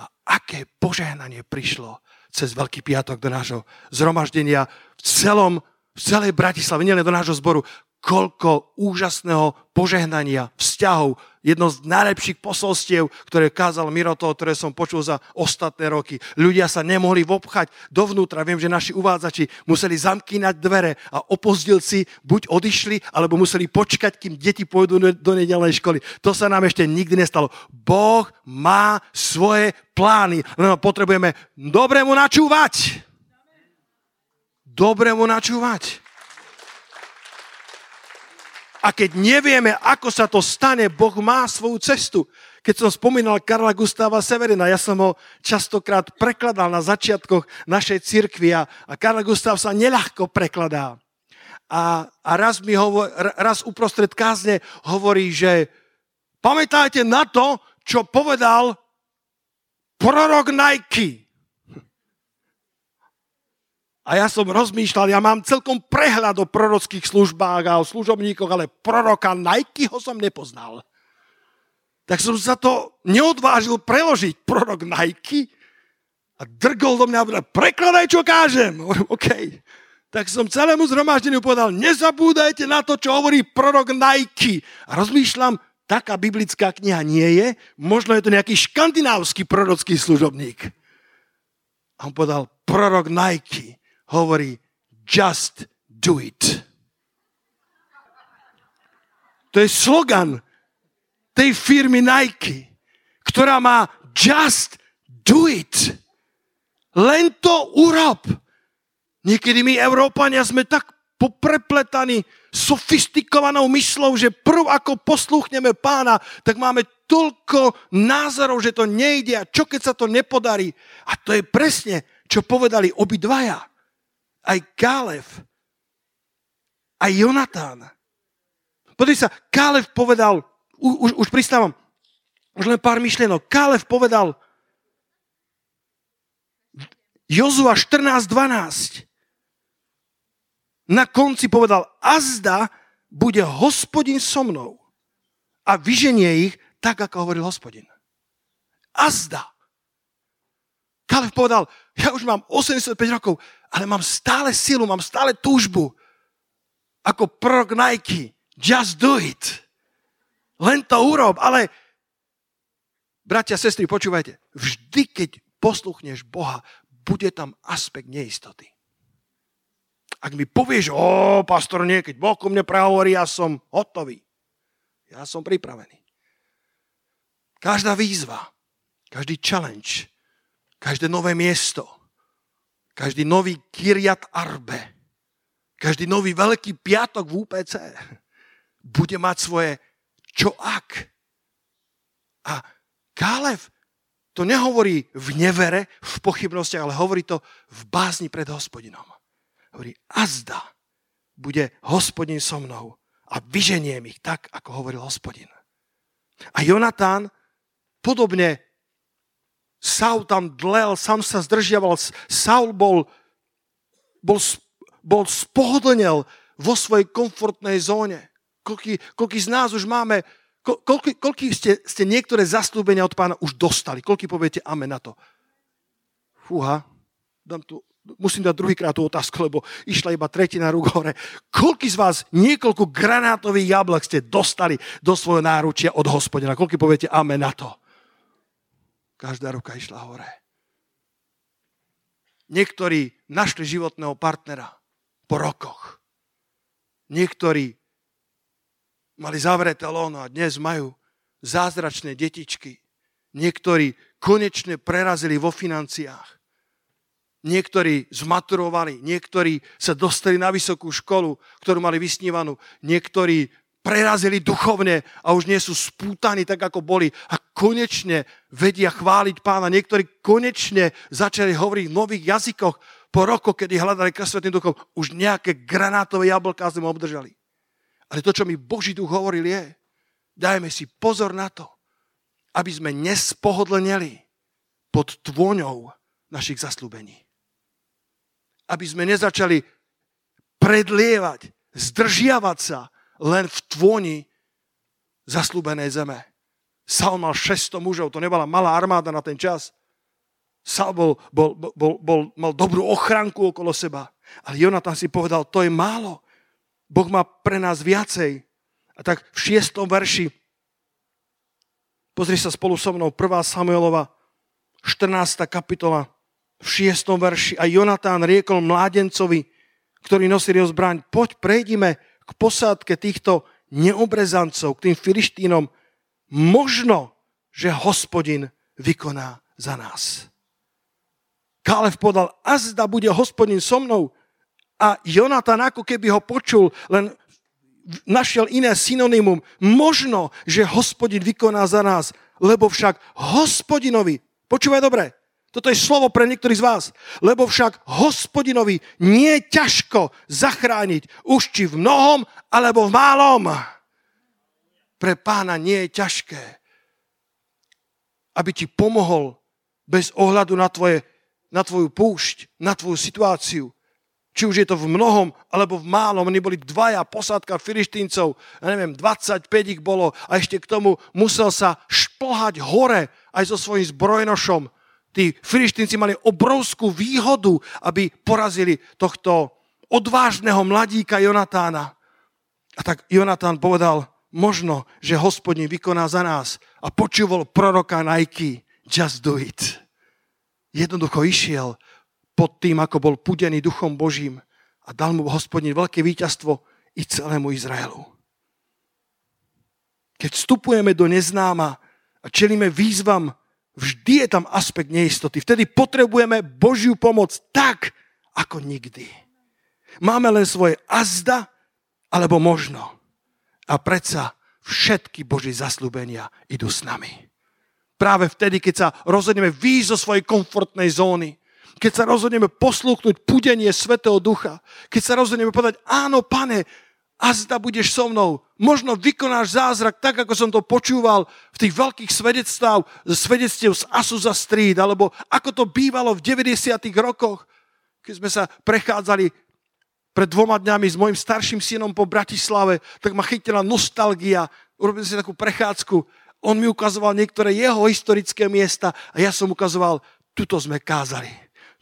A aké požehnanie prišlo cez Veľký piatok do nášho zhromaždenia v celom, v celej Bratislave, nielen do nášho zboru. Koľko úžasného požehnania, vzťahov, jedno z najlepších posolstiev, ktoré kázal Miro, toho, ktoré som počul za ostatné roky. Ľudia sa nemohli vopchať dovnútra. Viem, že naši uvádzači museli zamkínať dvere a opozdilci buď odišli, alebo museli počkať, kým deti pôjdu do nedeľnej školy. To sa nám ešte nikdy nestalo. Boh má svoje plány. No, potrebujeme dobrému načúvať. Dobrému načúvať. A keď nevieme, ako sa to stane, Boh má svoju cestu. Keď som spomínal Karla Gustava Severina, ja som ho častokrát prekladal na začiatkoch našej cirkvi a Karl Gustav sa neľahko prekladá. A, a raz, mi hovor, raz uprostred kázne hovorí, že pamätajte na to, čo povedal prorok Nike. A ja som rozmýšľal, ja mám celkom prehľad o prorockých službách a o služobníkoch, ale proroka Nikeho som nepoznal. Tak som sa to neodvážil preložiť, prorok Nike, a drgol do mňa, prekladaj, čo kážem. OK. Tak som celému zhromaždeniu povedal, nezabúdajte na to, čo hovorí prorok Nike. A rozmýšľam, taká biblická kniha nie je, možno je to nejaký škandinávsky prorocký služobník. A on povedal, prorok Nike hovorí, just do it. To je slogan tej firmy Nike, ktorá má just do it. Len to urob. Niekedy my, Európania, sme tak poprepletaní sofistikovanou myslou, že prv ako poslúchneme pána, tak máme toľko názorov, že to nejde a čo keď sa to nepodarí. A to je presne, čo povedali obidvaja. Aj Kálev, aj Jonatán. Podri sa, Kálev povedal, už, už pristávam, už len pár myšlienok. Kálev povedal, Jozua štrnásť dvanásť. Na konci povedal, azda bude Hospodin so mnou a vyženie ich tak, ako hovoril Hospodin. Azda. Kálev povedal, ja už mám osemdesiatpäť rokov, ale mám stále silu, mám stále túžbu. Ako prorok Nike, just do it. Len to urob, ale bratia, sestry, počúvajte, vždy, keď posluchneš Boha, bude tam aspekt neistoty. Ak mi povieš, ó, pastor, nie, keď Boh ku mne prehovorí, ja som hotový. Ja som pripravený. Každá výzva, každý challenge, každé nové miesto, každý nový Kirjat-Arbe, každý nový Veľký piatok v U P C bude mať svoje čo ak. A Kálev to nehovorí v nevere, v pochybnostiach, ale hovorí to v bázni pred Hospodinom. Hovorí, azda bude Hospodin so mnou a vyženiem ich tak, ako hovoril Hospodin. A Jonatán podobne. Saul tam dlel, sám sa zdržiaval. Saul bol, bol, bol spohodlnel vo svojej komfortnej zóne. Koľký, koľký z nás už máme, ko, koľký, koľký ste, ste niektoré zasľúbenia od pána už dostali? Koľký poviete amen na to? Fúha, dám tu, musím dať druhýkrát tú otázku, lebo išla iba tretina rúk hore. Koľký z vás niekoľko granátových jablok ste dostali do svojho náručia od Hospodina? Koľký poviete amen na to? Každá ruka išla hore. Niektorí našli životného partnera po rokoch. Niektorí mali zavreté lóno a dnes majú zázračné detičky. Niektorí konečne prerazili vo financiách. Niektorí zmaturovali, niektorí sa dostali na vysokú školu, ktorú mali vysnívanú. Niektorí prerazili duchovne a už nie sú spútaní tak, ako boli. A konečne vedia chváliť Pána. Niektorí konečne začali hovoriť v nových jazykoch po rokoch, kedy hľadali krst Svätým Duchom. Už nejaké granátové jablká sme obdržali. Ale to, čo mi Boží Duch hovoril, je, dajme si pozor na to, aby sme nespohodlneli pod tvoňou našich zasľúbení. Aby sme nezačali predlievať, zdržiavať sa len v tvoni zasľúbenej zeme. Saul mal šesťsto mužov, to nebola malá armáda na ten čas. Saul bol, bol, bol, bol, mal dobrú ochranku okolo seba, ale Jonatán si povedal, to je málo. Boh má pre nás viacej. A tak v šiestom verši, pozri sa spolu so mnou, prvá Samuelova, štrnásta kapitola, v šiestom verši, a Jonatán riekol mládencovi, ktorý nosil jeho zbraň, poď, prejdime k posádke týchto neobrezancov, k tým Filištínom, možno, že Hospodin vykoná za nás. Kálev podal, azda bude Hospodin so mnou, a Jonatán, ako keby ho počul, len našiel iné synonymum, možno, že Hospodin vykoná za nás, lebo však Hospodinovi, počúvaj dobre, toto je slovo pre niektorých z vás. Lebo však Hospodinovi nie je ťažko zachrániť už či v mnohom, alebo v málom. Pre Pána nie je ťažké, aby ti pomohol bez ohľadu na, tvoje, na tvoju púšť, na tvoju situáciu. Či už je to v mnohom, alebo v málom. Oni boli dvaja posádka Filištíncov, ja neviem, dvadsaťpäť ich bolo a ešte k tomu musel sa šplhať hore aj so svojím zbrojnošom. Tí Filištínci mali obrovskú výhodu, aby porazili tohto odvážneho mladíka Jonatána. A tak Jonatán povedal, možno, že Hospodin vykoná za nás. A počúval proroka Nike, just do it. Jednoducho išiel pod tým, ako bol pudený Duchom Božím a dal mu Hospodin veľké víťazstvo i celému Izraelu. Keď vstupujeme do neznáma a čelíme výzvam, vždy je tam aspekt neistoty. Vtedy potrebujeme Božiu pomoc tak, ako nikdy. Máme len svoje azda, alebo možno. A predsa všetky Božie zasľúbenia idú s nami. Práve vtedy, keď sa rozhodneme výjsť zo svojej komfortnej zóny, keď sa rozhodneme poslúchnuť pudenie Svätého Ducha, keď sa rozhodneme povedať, áno, Pane, azda budeš so mnou. Možno vykonáš zázrak tak, ako som to počúval v tých veľkých svedectv, svedectiev z Azusa Street, alebo ako to bývalo v deväťdesiatych rokoch, keď sme sa prechádzali pred dvoma dňami s mojim starším synom po Bratislave, tak ma chytila nostalgia. Urobili si takú prechádzku. On mi ukazoval niektoré jeho historické miesta a ja som ukazoval, tuto sme kázali.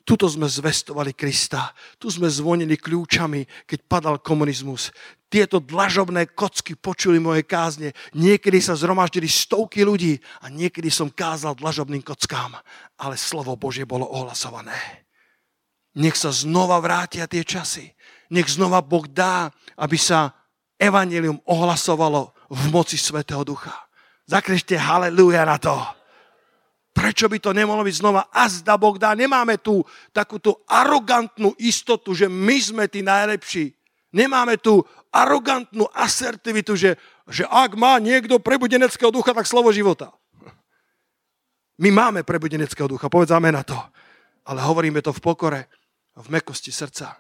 Tuto sme zvestovali Krista, tu sme zvonili kľúčami, keď padal komunizmus. Tieto dlažobné kocky počuli moje kázne. Niekedy sa zhromaždili stovky ľudí a niekedy som kázal dlažobným kockám, ale slovo Božie bolo ohlasované. Nech sa znova vrátia tie časy. Nech znova Boh dá, aby sa evanjelium ohlasovalo v moci Svätého Ducha. Zakričte haleluja na to. Prečo by to nemalo byť znova? Azda Boh dá, nemáme tu takúto arogantnú istotu, že my sme tí najlepší. Nemáme tu arogantnú asertivitu, že, že ak má niekto prebudeneckého ducha, tak slovo života. My máme prebudeneckého ducha, povedzme na to. Ale hovoríme to v pokore, v mäkosti srdca.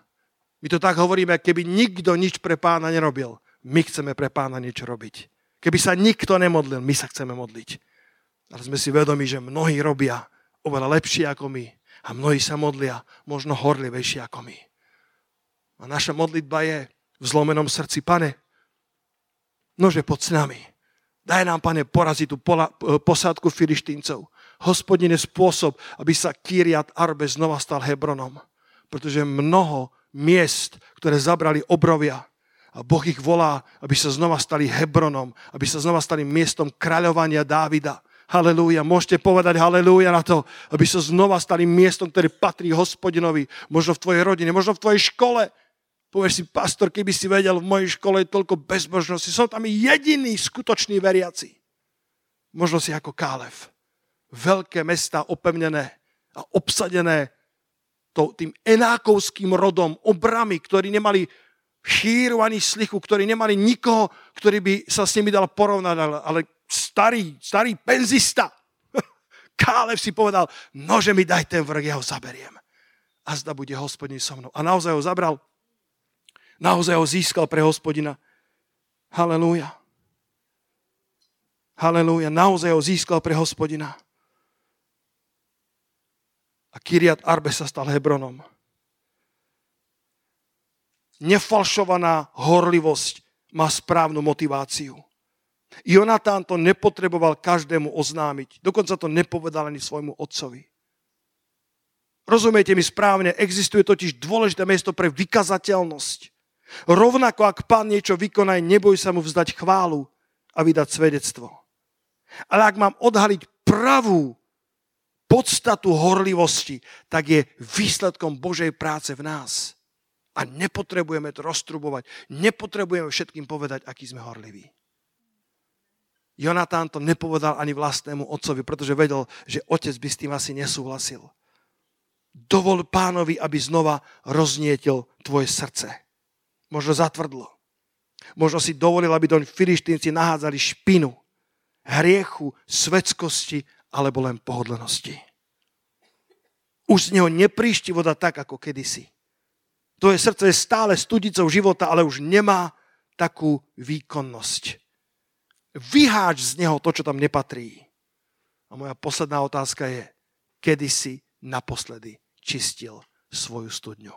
My to tak hovoríme, keby nikto nič pre Pána nerobil. My chceme pre Pána niečo robiť. Keby sa nikto nemodlil, my sa chceme modliť. Ale sme si vedomi, že mnohí robia oveľa lepšie ako my a mnohí sa modlia možno horlivejšie ako my. A naša modlitba je v zlomenom srdci, Pane, nože poď s nami. Daj nám, Pane, poraziť tú pola, posádku Filištíncov. Hospodine, spôsob, aby sa Kirjat-Arbe znova stal Hebronom, pretože mnoho miest, ktoré zabrali obrovia, a Boh ich volá, aby sa znova stali Hebronom, aby sa znova stali miestom kráľovania Dávida. Halelúja, môžete povedať halelúja na to, aby sa znova stali miestom, ktoré patrí Hospodinovi, možno v tvojej rodine, možno v tvojej škole. Povieš si, pastor, keby si vedel, v mojej škole je toľko bezbožnosti, som tam jediný skutočný veriaci. Možno si ako Kálev. Veľké mestá opevnené a obsadené tým enákovským rodom, obrami, ktorí nemali šírovaní slichu, ktorí nemali nikoho, ktorý by sa s nimi dal porovnať, ale starý, starý penzista. Kálev si povedal, nože mi daj ten vrch, ja ho zaberiem. A zda bude Hospodin so mnou. A naozaj ho zabral. Naozaj ho získal pre Hospodina. Halelúja. Halelúja. Naozaj ho získal pre Hospodina. A Kirjat-Arba sa stal Hebronom. Nefalšovaná horlivosť má správnu motiváciu. Jonatán to nepotreboval každému oznámiť. Dokonca to nepovedal ani svojmu otcovi. Rozumiete mi správne, existuje totiž dôležité miesto pre vykazateľnosť. Rovnako, ak Pán niečo vykonaj, neboj sa mu vzdať chválu a vydať svedectvo. Ale ak mám odhaliť pravú podstatu horlivosti, tak je výsledkom Božej práce v nás. A nepotrebujeme to roztrubovať, nepotrebujeme všetkým povedať, akí sme horliví. Jonatán to nepovedal ani vlastnému otcovi, pretože vedel, že otec by s tým asi nesúhlasil. Dovol Pánovi, aby znova roznietil tvoje srdce. Možno zatvrdlo. Možno si dovolil, aby doň Filištínci nahádzali špinu, hriechu, svetskosti alebo len pohodlnosti. Už z neho nepríšti voda tak, ako kedysi. Tvoje srdce je stále studicou života, ale už nemá takú výkonnosť. Vyháč z neho to, čo tam nepatrí. A moja posledná otázka je, kedy si naposledy čistil svoju studňu?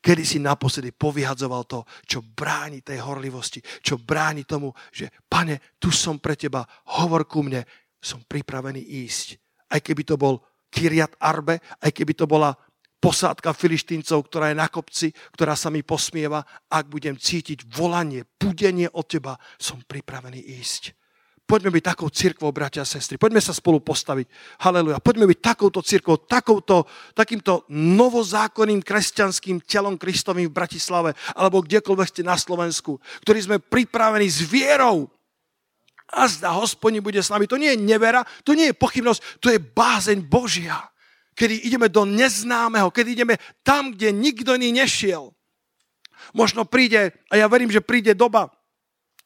Kedy si naposledy povyhadzoval to, čo bráni tej horlivosti, čo bráni tomu, že Pane, tu som pre teba, hovor ku mne, som pripravený ísť. Aj keby to bol Kirjat-Arba, aj keby to bola posádka Filištíncov, ktorá je na kopci, ktorá sa mi posmieva, ak budem cítiť volanie, púdenie od teba, som pripravený ísť. Poďme byť takou cirkvou, bratia a sestry. Poďme sa spolu postaviť. Haleluja. Poďme byť takouto cirkvou, takouto, takýmto novozákonným kresťanským telom Kristovým v Bratislave alebo kdekoľvek ste na Slovensku, ktorí sme pripravení s vierou. A zda Hospodin bude s nami. To nie je nevera, to nie je pochybnosť, to je bázeň Božia. Kedy ideme do neznámeho, kedy ideme tam, kde nikto iný nešiel. Možno príde, a ja verím, že príde doba,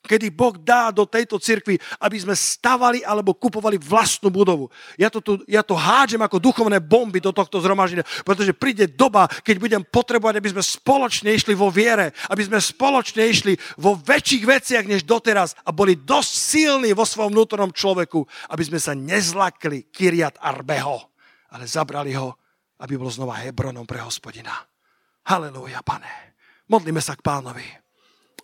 kedy Boh dá do tejto cirkvi, aby sme stavali alebo kupovali vlastnú budovu. Ja to, tu, ja to hádžem ako duchovné bomby do tohto zhromaždenia, pretože príde doba, keď budem potrebovať, aby sme spoločne išli vo viere, aby sme spoločne išli vo väčších veciach než doteraz a boli dosť silní vo svojom vnútornom človeku, aby sme sa nezlakli Kirjat-Arbeho, ale zabrali ho, aby bol znova Hebronom pre Hospodina. Halelúja, Pane. Modlíme sa k Pánovi.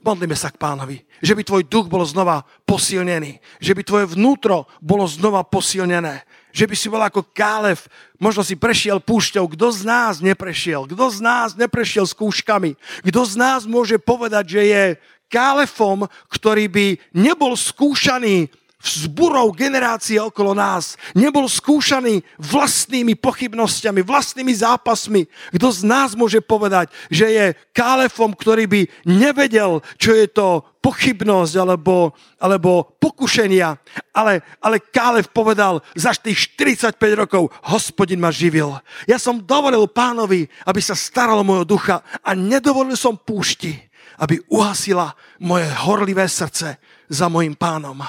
Modlíme sa k Pánovi, že by tvoj duch bol znova posilnený, že by tvoje vnútro bolo znova posilnené, že by si bol ako Kálev, možno si prešiel púšťou, kto z nás neprešiel, kto z nás neprešiel skúškami, kto z nás môže povedať, že je Kálevom, ktorý by nebol skúšaný vzburou generácie okolo nás, nebol skúšaný vlastnými pochybnosťami, vlastnými zápasmi. Kto z nás môže povedať, že je Kálevom, ktorý by nevedel, čo je to pochybnosť alebo, alebo pokušenia. Ale, ale Kálev povedal, za tých štyridsaťpäť rokov Hospodin ma živil. Ja som dovolil Pánovi, aby sa staral o môjho ducha a nedovolil som púšti, aby uhasila moje horlivé srdce za mojim Pánom.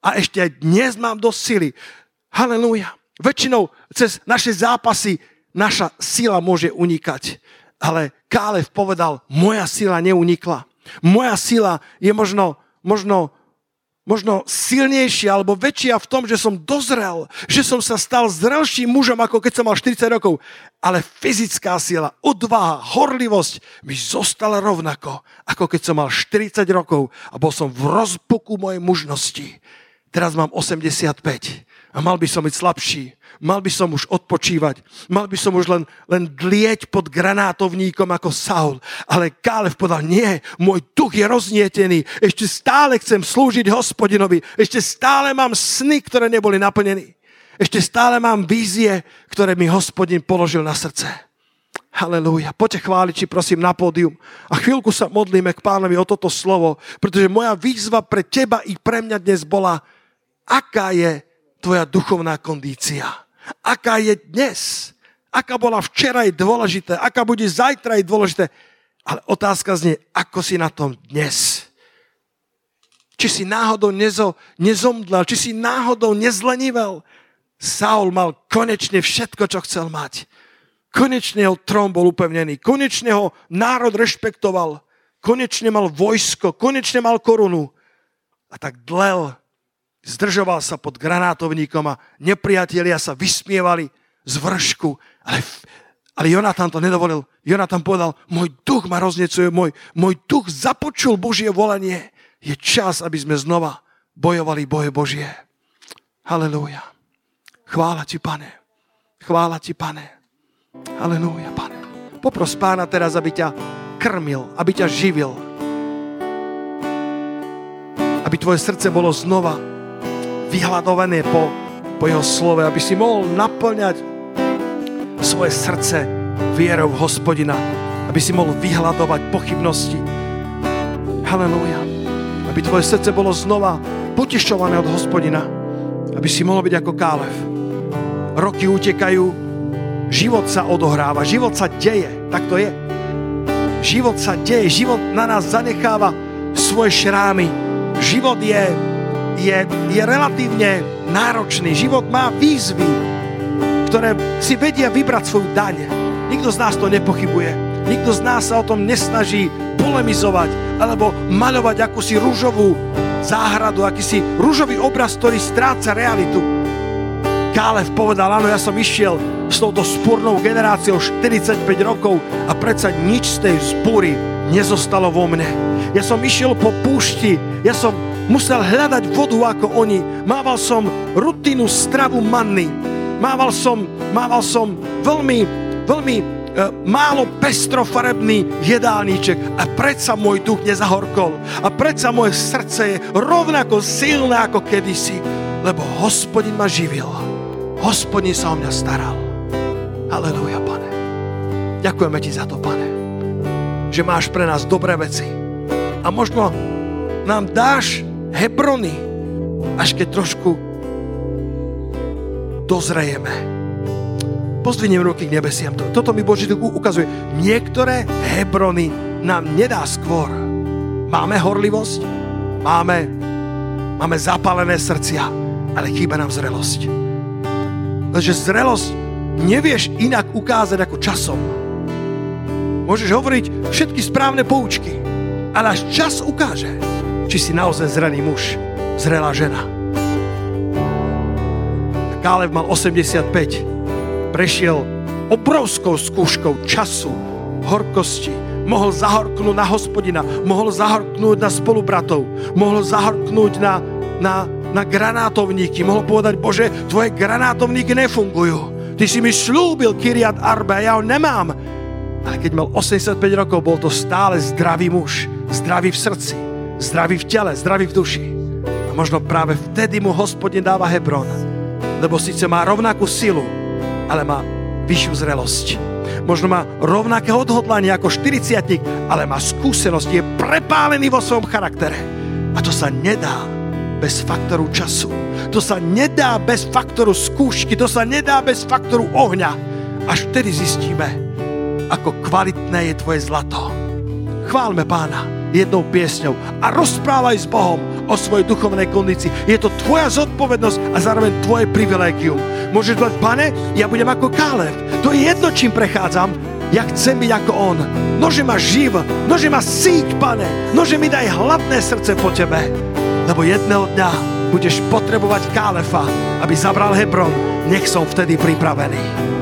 A ešte aj dnes mám dosť sily. Halelúja. Väčšinou cez naše zápasy naša sila môže unikať. Ale Kálev povedal, moja sila neunikla. Moja sila je možno, možno, možno silnejšia alebo väčšia v tom, že som dozrel, že som sa stal zrelším mužom, ako keď som mal štyridsať rokov. Ale fyzická sila, odvaha, horlivosť mi zostala rovnako, ako keď som mal štyridsať rokov a bol som v rozpuku mojej mužnosti. Teraz mám osemdesiatpäť a mal by som byť slabší. Mal by som už odpočívať. Mal by som už len, len dlieť pod granátovníkom ako Saul. Ale Kálev povedal, nie, môj duch je roznietený. Ešte stále chcem slúžiť Hospodinovi. Ešte stále mám sny, ktoré neboli naplnené. Ešte stále mám vízie, ktoré mi Hospodin položil na srdce. Halelúja. Poďte chváliči, prosím, na pódium. A chvíľku sa modlíme k Pánovi o toto slovo, pretože moja výzva pre teba i pre mňa dnes bola, aká je tvoja duchovná kondícia. Aká je dnes? Aká bola včera je dôležité? Aká bude zajtra je dôležité? A Ale otázka znie, ako si na tom dnes? Či si náhodou nezo, nezomdlel, či si náhodou nezlenivel. Saul mal konečne všetko, čo chcel mať. Konečne ho trón bol upevnený, konečne ho národ rešpektoval, konečne mal vojsko, konečne mal korunu. A tak dlel, zdržoval sa pod granátovníkom a nepriatelia sa vysmievali z vršku. Ale, ale Jonatán to nedovolil. Jonatán povedal, môj duch ma roznecuje, môj, môj duch započul Božie volanie. Je čas, aby sme znova bojovali boje Božie. Halelúja. Chvála ti, Pane. Chvála ti, Pane. Halelúja, Pane. Popros Pána teraz, aby ťa krmil, aby ťa živil. Aby tvoje srdce bolo znova vyhľadované po, po jeho slove, aby si mohol naplňať svoje srdce vierou v Hospodina, aby si mohol vyhľadovať pochybnosti. Halelúja. Aby tvoje srdce bolo znova potešované od Hospodina. Aby si mohol byť ako Kálev. Roky utekajú, život sa odohráva, život sa deje, tak to je. Život sa deje, život na nás zanecháva svoje šrámy. Život je, je, je relatívne náročný, život má výzvy, ktoré si vedia vybrať svoju daň. Nikto z nás to nepochybuje. Nikto z nás sa o tom nesnaží polemizovať alebo maľovať akúsi ružovú záhradu, akýsi ružový obraz, ktorý stráca realitu. Kálev povedal, áno, ja som išiel s touto spúrnou generáciou štyridsaťpäť rokov a predsa nič z tej spúry nezostalo vo mne. Ja som išiel po púšti, ja som musel hľadať vodu ako oni, mával som rutinu stravu manny, mával som, mával som veľmi, veľmi málo pestrofarebný jedálniček a predsa môj duch nezahorkol a predsa moje srdce je rovnako silné ako kedysi, lebo Hospodin ma živil, Hospodin sa o mňa staral. Halelúja, Pane. Ďakujeme ti za to, Pane, že máš pre nás dobré veci a možno nám dáš Hebrony, až keď trošku dozrejeme. Pozdvihnem ruky k nebesiam. Toto mi Boží duch ukazuje. Niektoré Hebrony nám nedá skôr. Máme horlivosť, máme, máme zapálené srdcia, ale chýba nám zrelosť. Takže zrelosť nevieš inak ukázať ako časom. Môžeš hovoriť všetky správne poučky, ale až čas ukáže, či si naozaj zrelý muž, zrelá žena. Kálev mal osemdesiatpäť. Prešiel obrovskou skúškou času, horkosti. Mohol zahorknúť na Hospodina, mohol zahorknúť na spolubratov, mohol zahorknúť na, na, na granátovníky. Mohol povedať, Bože, tvoje granátovníky nefungujú. Ty si mi slúbil Kirjat-Arba, ja ho nemám. Ale keď mal osemdesiatpäť rokov, bol to stále zdravý muž. Zdravý v srdci, zdravý v tele, zdravý v duši. A možno práve vtedy mu Hospodin dáva Hebron, lebo síce má rovnakú silu, ale má vyššiu zrelosť. Možno má rovnaké odhodlanie ako štyridsiatnik, ale má skúsenosť, je prepálený vo svojom charaktere. A to sa nedá bez faktoru času. To sa nedá bez faktoru skúšky, to sa nedá bez faktoru ohňa. Až vtedy zistíme, ako kvalitné je tvoje zlato. Chválme Pána jednou piesňou a rozprávaj s Bohom o svojej duchovnej kondícii. Je to tvoja zodpovednosť a zároveň tvoje privilégium. Môžeš povedať, Pane, ja budem ako Kálev. To je jedno, čím prechádzam. Ja chcem byť ako on. Nože ma živ, nože ma síť, Pane. Nože mi daj hladné srdce po tebe. Lebo jedného dňa budeš potrebovať Kálefa, aby zabral Hebron. Nech som vtedy pripravený.